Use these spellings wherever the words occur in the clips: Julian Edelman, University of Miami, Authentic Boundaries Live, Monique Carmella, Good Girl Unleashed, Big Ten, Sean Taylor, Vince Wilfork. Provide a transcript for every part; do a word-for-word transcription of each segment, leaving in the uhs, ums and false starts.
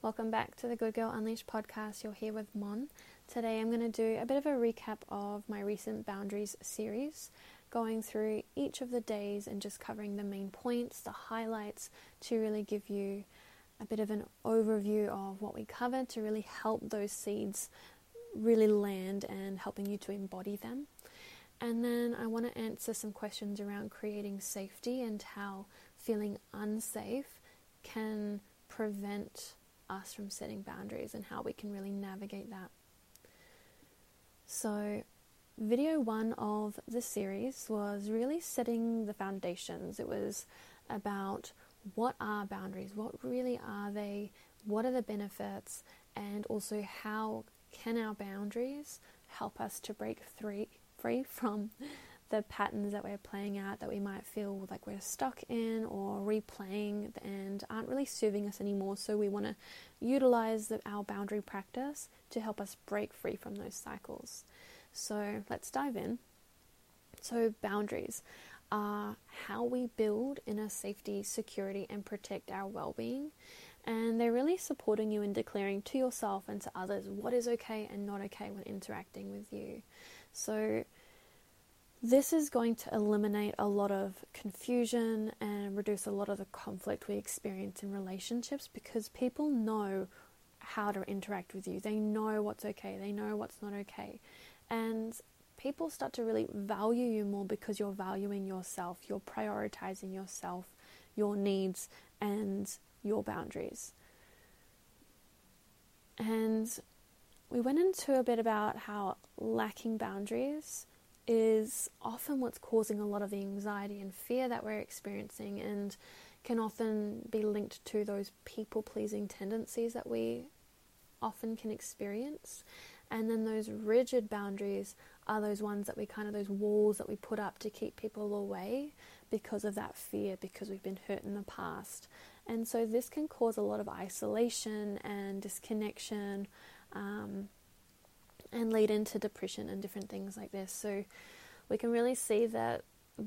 Welcome back to the Good Girl Unleashed podcast. You're here with Mon. Today I'm going to do a bit of a recap of my recent boundaries series, going through each of the days and just covering the main points, the highlights, to really give you a bit of an overview of what we covered to really help those seeds really land and helping you to embody them. And then I want to answer some questions around creating safety and how feeling unsafe can prevent us from setting boundaries and how we can really navigate that. So video one of the series was really setting the foundations. It was about what are boundaries, what really are they, what are the benefits, and also how can our boundaries help us to break free, free from the patterns that we're playing out that we might feel like we're stuck in or replaying and aren't really serving us anymore. So we want to utilize the, our boundary practice to help us break free from those cycles. So let's dive in. So boundaries are how we build inner safety, security, and protect our well-being. And they're really supporting you in declaring to yourself and to others what is okay and not okay when interacting with you. So this is going to eliminate a lot of confusion and reduce a lot of the conflict we experience in relationships because people know how to interact with you. They know what's okay. They know what's not okay. And people start to really value you more because you're valuing yourself. You're prioritizing yourself, your needs, and your boundaries. And we went into a bit about how lacking boundaries is often what's causing a lot of the anxiety and fear that we're experiencing and can often be linked to those people-pleasing tendencies that we often can experience. And then those rigid boundaries are those ones that we kind of, those walls that we put up to keep people away because of that fear, because we've been hurt in the past. And so this can cause a lot of isolation and disconnection, um, and lead into depression and different things like this. So we can really see that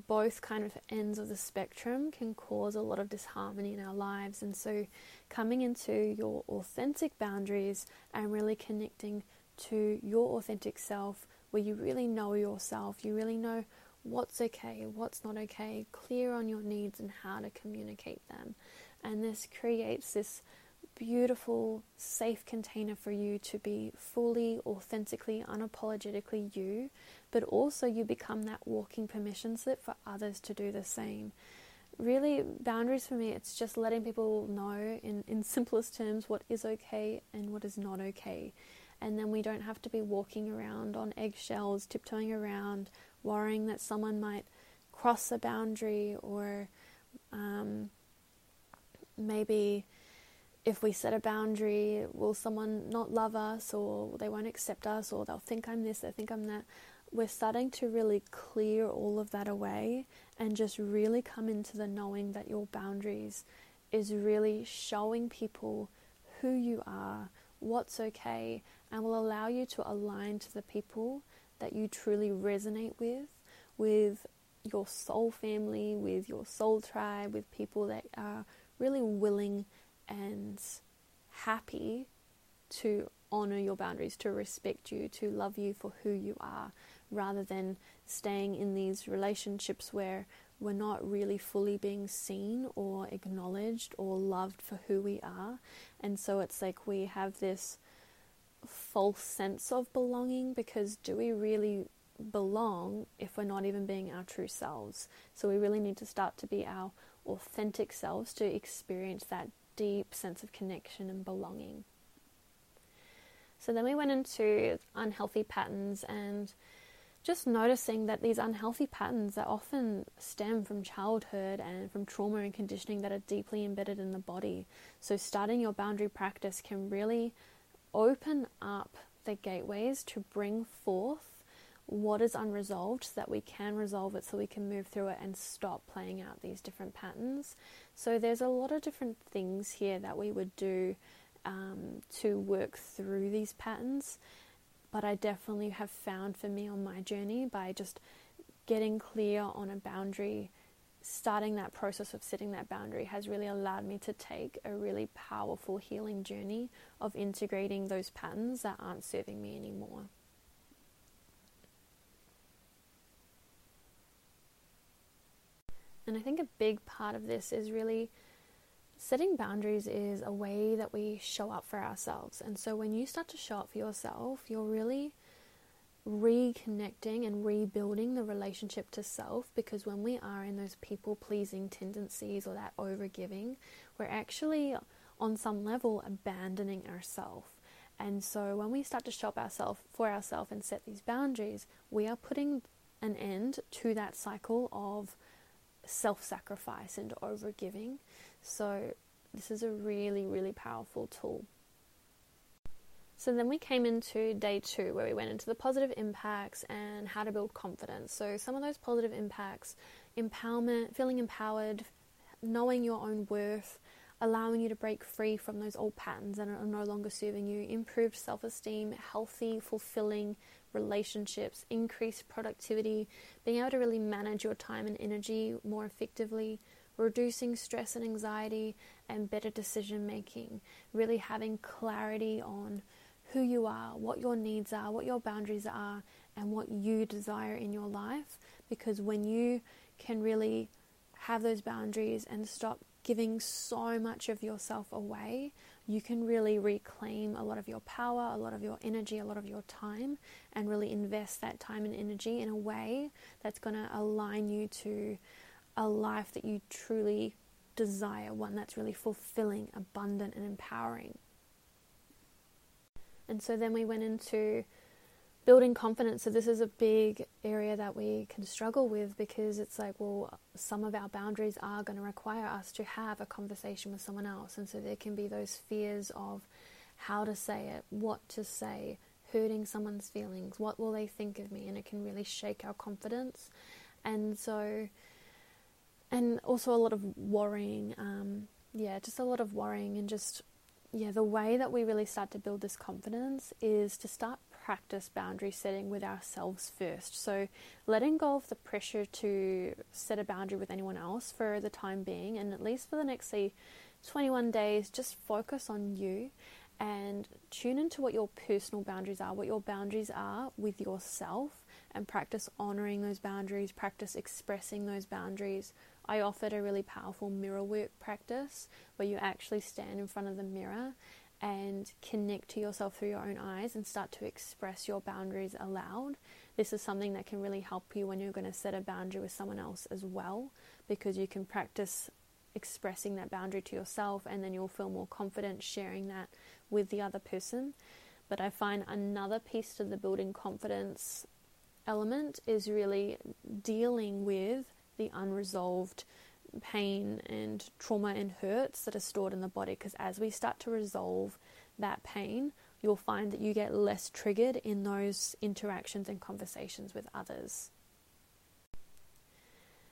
both kind of ends of the spectrum can cause a lot of disharmony in our lives. And so coming into your authentic boundaries and really connecting to your authentic self, where you really know yourself, you really know what's okay, what's not okay, clear on your needs and how to communicate them. And this creates this beautiful, safe container for you to be fully, authentically, unapologetically you, but also you become that walking permission slip for others to do the same. Really, boundaries for me, it's just letting people know in, in simplest terms what is okay and what is not okay. And then we don't have to be walking around on eggshells, tiptoeing around, worrying that someone might cross a boundary or um, maybe if we set a boundary, will someone not love us, or they won't accept us, or they'll think I'm this, they think I'm that. We're starting to really clear all of that away and just really come into the knowing that your boundaries is really showing people who you are, what's okay, and will allow you to align to the people that you truly resonate with, with your soul family, with your soul tribe, with people that are really willing and happy to honor your boundaries, to respect you, to love you for who you are, rather than staying in these relationships where we're not really fully being seen or acknowledged or loved for who we are. And so it's like we have this false sense of belonging, because do we really belong if we're not even being our true selves? So we really need to start to be our authentic selves to experience that deep sense of connection and belonging. So then we went into unhealthy patterns and just noticing that these unhealthy patterns that often stem from childhood and from trauma and conditioning that are deeply embedded in the body. So starting your boundary practice can really open up the gateways to bring forth what is unresolved so that we can resolve it, so we can move through it and stop playing out these different patterns. So there's a lot of different things here that we would do um, to work through these patterns. But I definitely have found for me on my journey, by just getting clear on a boundary starting that process of setting that boundary has really allowed me to take a really powerful healing journey of integrating those patterns that aren't serving me anymore. And I think a big part of this is really setting boundaries is a way that we show up for ourselves. And so when you start to show up for yourself, you're really reconnecting and rebuilding the relationship to self, because when we are in those people-pleasing tendencies or that over-giving, we're actually on some level abandoning ourselves. And so when we start to show up ourself, for ourselves and set these boundaries, we are putting an end to that cycle of self-sacrifice and over-giving. So this is a really, really powerful tool. So then we came into day two, where we went into the positive impacts and how to build confidence. So some of those positive impacts: empowerment, feeling empowered, knowing your own worth, allowing you to break free from those old patterns that are no longer serving you, improved self-esteem, healthy, fulfilling relationships, increased productivity, being able to really manage your time and energy more effectively, reducing stress and anxiety, and better decision making, really having clarity on who you are, what your needs are, what your boundaries are, and what you desire in your life. Because when you can really have those boundaries and stop giving so much of yourself away, you can really reclaim a lot of your power, a lot of your energy, a lot of your time, and really invest that time and energy in a way that's going to align you to a life that you truly desire, one that's really fulfilling, abundant, and empowering. And so then we went into building confidence. So this is a big area that we can struggle with, because it's like, well, some of our boundaries are going to require us to have a conversation with someone else. And so there can be those fears of how to say it, what to say, hurting someone's feelings, what will they think of me? And it can really shake our confidence. And so, and also a lot of worrying, um, yeah, just a lot of worrying and just, yeah, the way that we really start to build this confidence is to start practice boundary setting with ourselves first. So letting go of the pressure to set a boundary with anyone else for the time being, and at least for the next, say, twenty-one days, just focus on you and tune into what your personal boundaries are, what your boundaries are with yourself, and practice honoring those boundaries, practice expressing those boundaries. I offered a really powerful mirror work practice where you actually stand in front of the mirror and connect to yourself through your own eyes and start to express your boundaries aloud. This is something that can really help you when you're going to set a boundary with someone else as well, because you can practice expressing that boundary to yourself, and then you'll feel more confident sharing that with the other person. But I find another piece to the building confidence element is really dealing with the unresolved pain and trauma and hurts that are stored in the body, because as we start to resolve that pain, you'll find that you get less triggered in those interactions and conversations with others.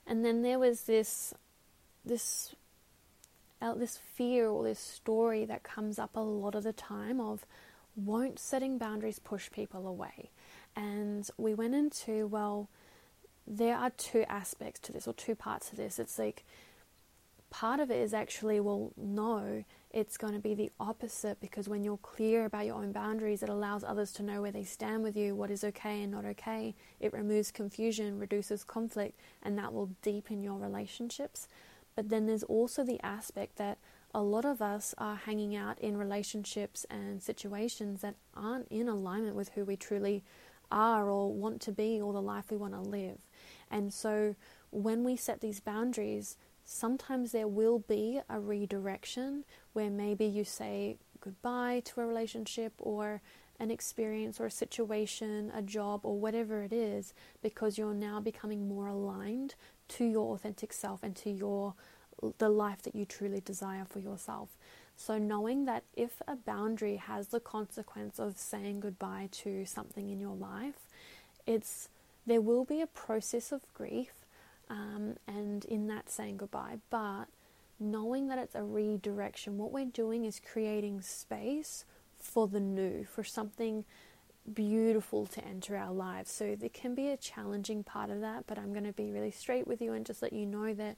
And then there was this this uh, this fear or this story that comes up a lot of the time of, won't setting boundaries push people away? And we went into, well, there are two aspects to this, or two parts to this. It's like, part of it is actually, well, no, it's going to be the opposite, because when you're clear about your own boundaries, it allows others to know where they stand with you, what is okay and not okay. It removes confusion, reduces conflict, and that will deepen your relationships. But then there's also the aspect that a lot of us are hanging out in relationships and situations that aren't in alignment with who we truly are or want to be, or the life we want to live. And so when we set these boundaries, sometimes there will be a redirection where maybe you say goodbye to a relationship or an experience or a situation, a job, or whatever it is, because you're now becoming more aligned to your authentic self and to your the life that you truly desire for yourself. So knowing that if a boundary has the consequence of saying goodbye to something in your life, it's there will be a process of grief um, and in that saying goodbye, but knowing that it's a redirection, what we're doing is creating space for the new, for something beautiful to enter our lives. So there can be a challenging part of that, but I'm going to be really straight with you and just let you know that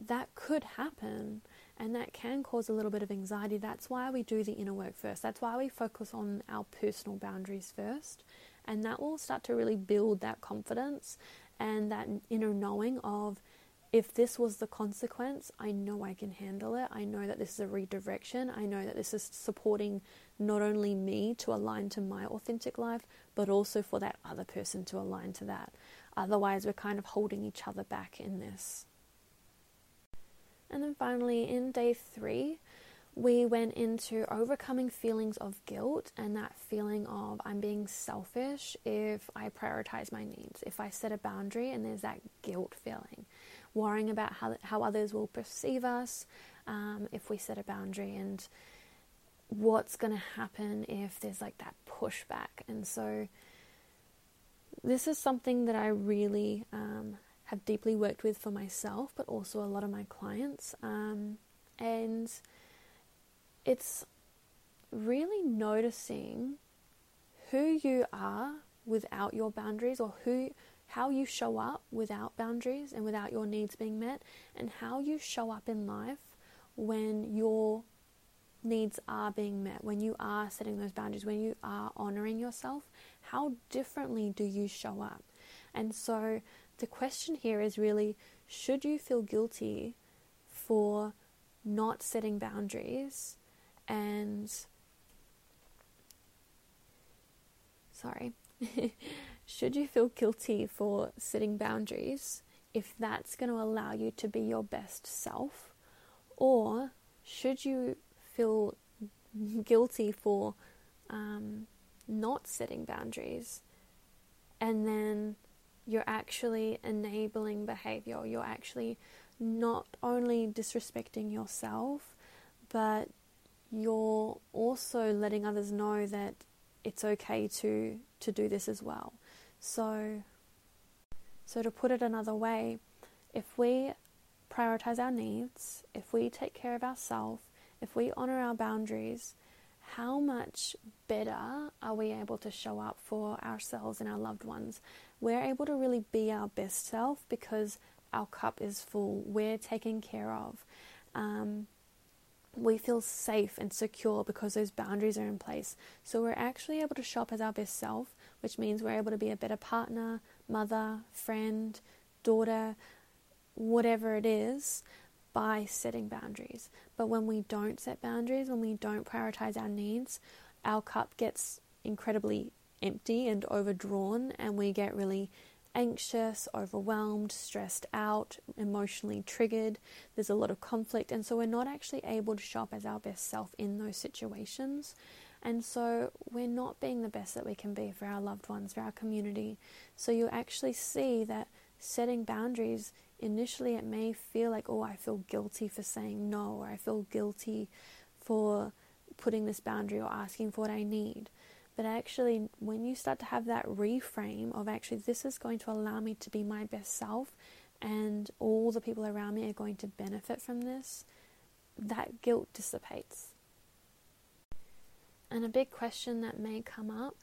that could happen, and that can cause a little bit of anxiety. That's why we do the inner work first. That's why we focus on our personal boundaries first, and that will start to really build that confidence and that inner knowing of, if this was the consequence, I know I can handle it. I know that this is a redirection. I know that this is supporting not only me to align to my authentic life, but also for that other person to align to that. Otherwise, we're kind of holding each other back in this. And then finally, in day three, we went into overcoming feelings of guilt and that feeling of, I'm being selfish if I prioritize my needs, if I set a boundary and there's that guilt feeling. Worrying about how how others will perceive us um, if we set a boundary, and what's going to happen if there's like that pushback. And so this is something that I really um, have deeply worked with for myself, but also a lot of my clients. Um, and it's really noticing who you are without your boundaries, or who how you show up without boundaries and without your needs being met, and how you show up in life when your needs are being met, when you are setting those boundaries, when you are honoring yourself. How differently do you show up? And so the question here is really, should you feel guilty for not setting boundaries and... Sorry. Should you feel guilty for setting boundaries if that's going to allow you to be your best self? Or should you feel guilty for um, not setting boundaries, and then you're actually enabling behavior? You're actually not only disrespecting yourself, but you're also letting others know that it's okay to, to do this as well. So, so to put it another way, if we prioritize our needs, if we take care of ourselves, if we honor our boundaries, how much better are we able to show up for ourselves and our loved ones? We're able to really be our best self because our cup is full. We're taken care of. Um, we feel safe and secure because those boundaries are in place. So we're actually able to show up as our best self, which means we're able to be a better partner, mother, friend, daughter, whatever it is, by setting boundaries. But when we don't set boundaries, when we don't prioritize our needs, our cup gets incredibly empty and overdrawn, and we get really anxious, overwhelmed, stressed out, emotionally triggered. There's a lot of conflict, and so we're not actually able to show up as our best self in those situations. And so we're not being the best that we can be for our loved ones, for our community. So you actually see that setting boundaries, initially it may feel like, oh, I feel guilty for saying no, or I feel guilty for putting this boundary or asking for what I need. But actually, when you start to have that reframe of, actually, this is going to allow me to be my best self, and all the people around me are going to benefit from this, that guilt dissipates. And a big question that may come up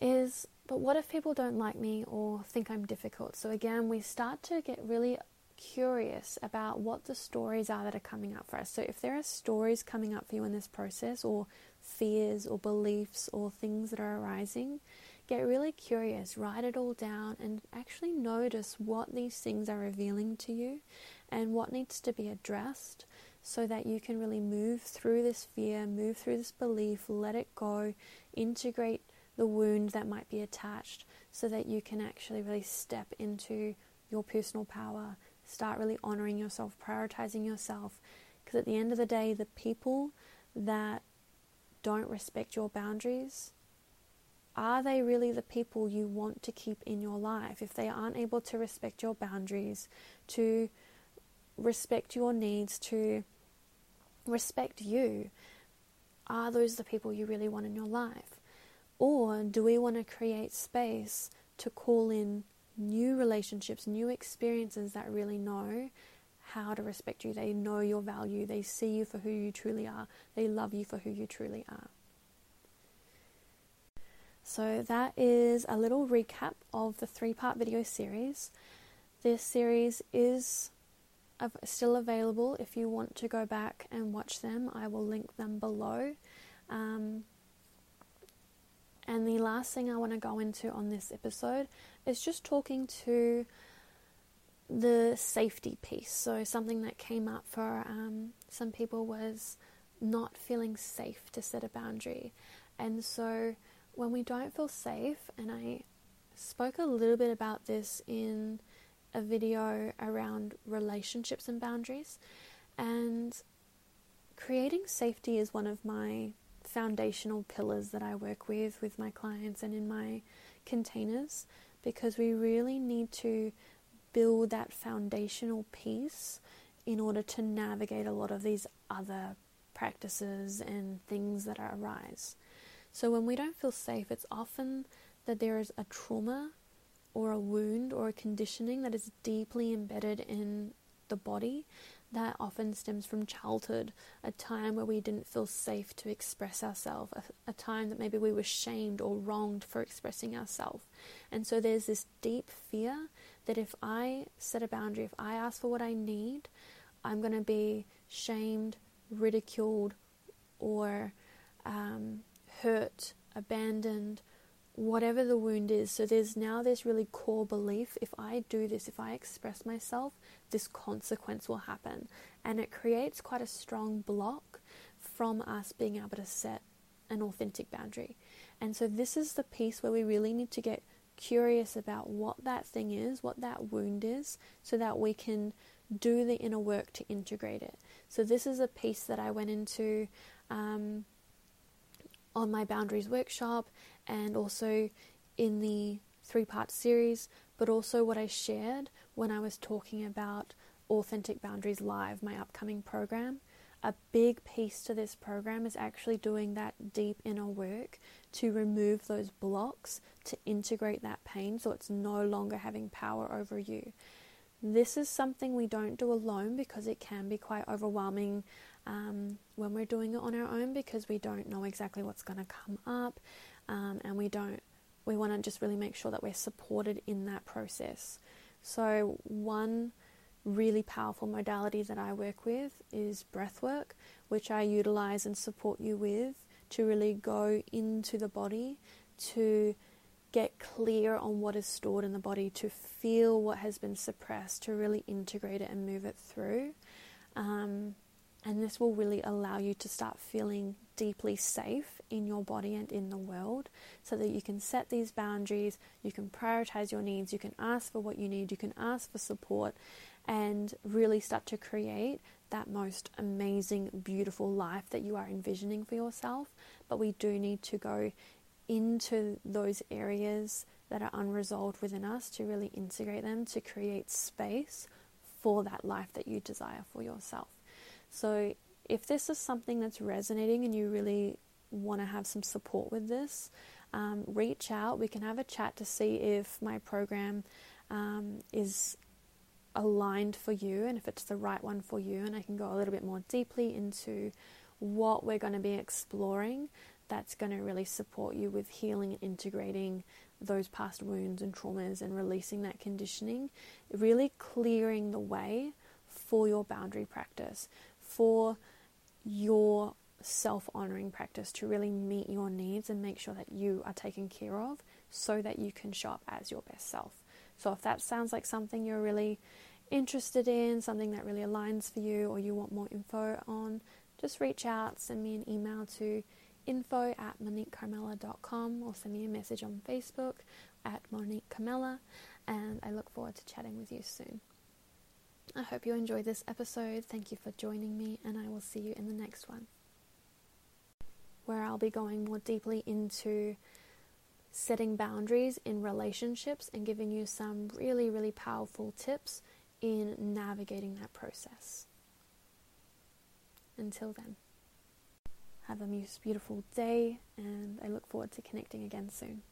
is, but what if people don't like me or think I'm difficult? So again, we start to get really curious about what the stories are that are coming up for us. So if there are stories coming up for you in this process, or fears or beliefs or things that are arising, get really curious, write it all down, and actually notice what these things are revealing to you and what needs to be addressed, so that you can really move through this fear, move through this belief, let it go, integrate the wound that might be attached, so that you can actually really step into your personal power, start really honoring yourself, prioritizing yourself. Because at the end of the day, the people that don't respect your boundaries, are they really the people you want to keep in your life? If they aren't able to respect your boundaries, to respect your needs, to respect you, are those the people you really want in your life? Or do we want to create space to call in new relationships, new experiences that really know how to respect you? They know your value, they see you for who you truly are, they love you for who you truly are. So that is a little recap of the three-part video series. This series is still available if you want to go back and watch them. I will link them below. Um, and the last thing I want to go into on this episode is just talking to the safety piece. So something that came up for um, some people was not feeling safe to set a boundary. And so when we don't feel safe, and I spoke a little bit about this in a video around relationships and boundaries, and creating safety is one of my foundational pillars that I work with with my clients and in my containers, because we really need to build that foundational piece in order to navigate a lot of these other practices and things that arise. So when we don't feel safe, it's often that there is a trauma or a wound or a conditioning that is deeply embedded in the body that often stems from childhood, a time where we didn't feel safe to express ourselves, a, a time that maybe we were shamed or wronged for expressing ourselves. And so there's this deep fear that if I set a boundary, if I ask for what I need, I'm going to be shamed, ridiculed, or um, hurt, abandoned, whatever the wound is. So there's now this really core belief, if I do this, if I express myself, this consequence will happen. And it creates quite a strong block from us being able to set an authentic boundary. And so this is the piece where we really need to get curious about what that thing is, what that wound is, so that we can do the inner work to integrate it. So this is a piece that I went into um, on my boundaries workshop, and also in the three-part series, but also what I shared when I was talking about Authentic Boundaries Live, my upcoming program. A big piece to this program is actually doing that deep inner work to remove those blocks, to integrate that pain so it's no longer having power over you. This is something we don't do alone, because it can be quite overwhelming um, when we're doing it on our own, because we don't know exactly what's going to come up. Um, and we don't, we want to just really make sure that we're supported in that process. So one really powerful modality that I work with is breath work, which I utilize and support you with to really go into the body, to get clear on what is stored in the body, to feel what has been suppressed, to really integrate it and move it through. Um, and this will really allow you to start feeling deeply safe in your body and in the world, so that you can set these boundaries, you can prioritize your needs, you can ask for what you need, you can ask for support, and really start to create that most amazing, beautiful life that you are envisioning for yourself. But we do need to go into those areas that are unresolved within us to really integrate them, to create space for that life that you desire for yourself. So if this is something that's resonating and you really want to have some support with this, um, reach out. We can have a chat to see if my program um, is aligned for you and if it's the right one for you. And I can go a little bit more deeply into what we're going to be exploring that's going to really support you with healing and integrating those past wounds and traumas and releasing that conditioning, really clearing the way for your boundary practice, for your self-honoring practice to really meet your needs and make sure that you are taken care of so that you can show up as your best self. So if that sounds like something you're really interested in, something that really aligns for you, or you want more info on, just reach out, send me an email to info at monique carmella dot com, or send me a message on Facebook at Monique Carmella, and I look forward to chatting with you soon. I hope you enjoyed this episode. Thank you for joining me, and I will see you in the next one, where I'll be going more deeply into setting boundaries in relationships and giving you some really, really powerful tips in navigating that process. Until then, have a most beautiful day, and I look forward to connecting again soon.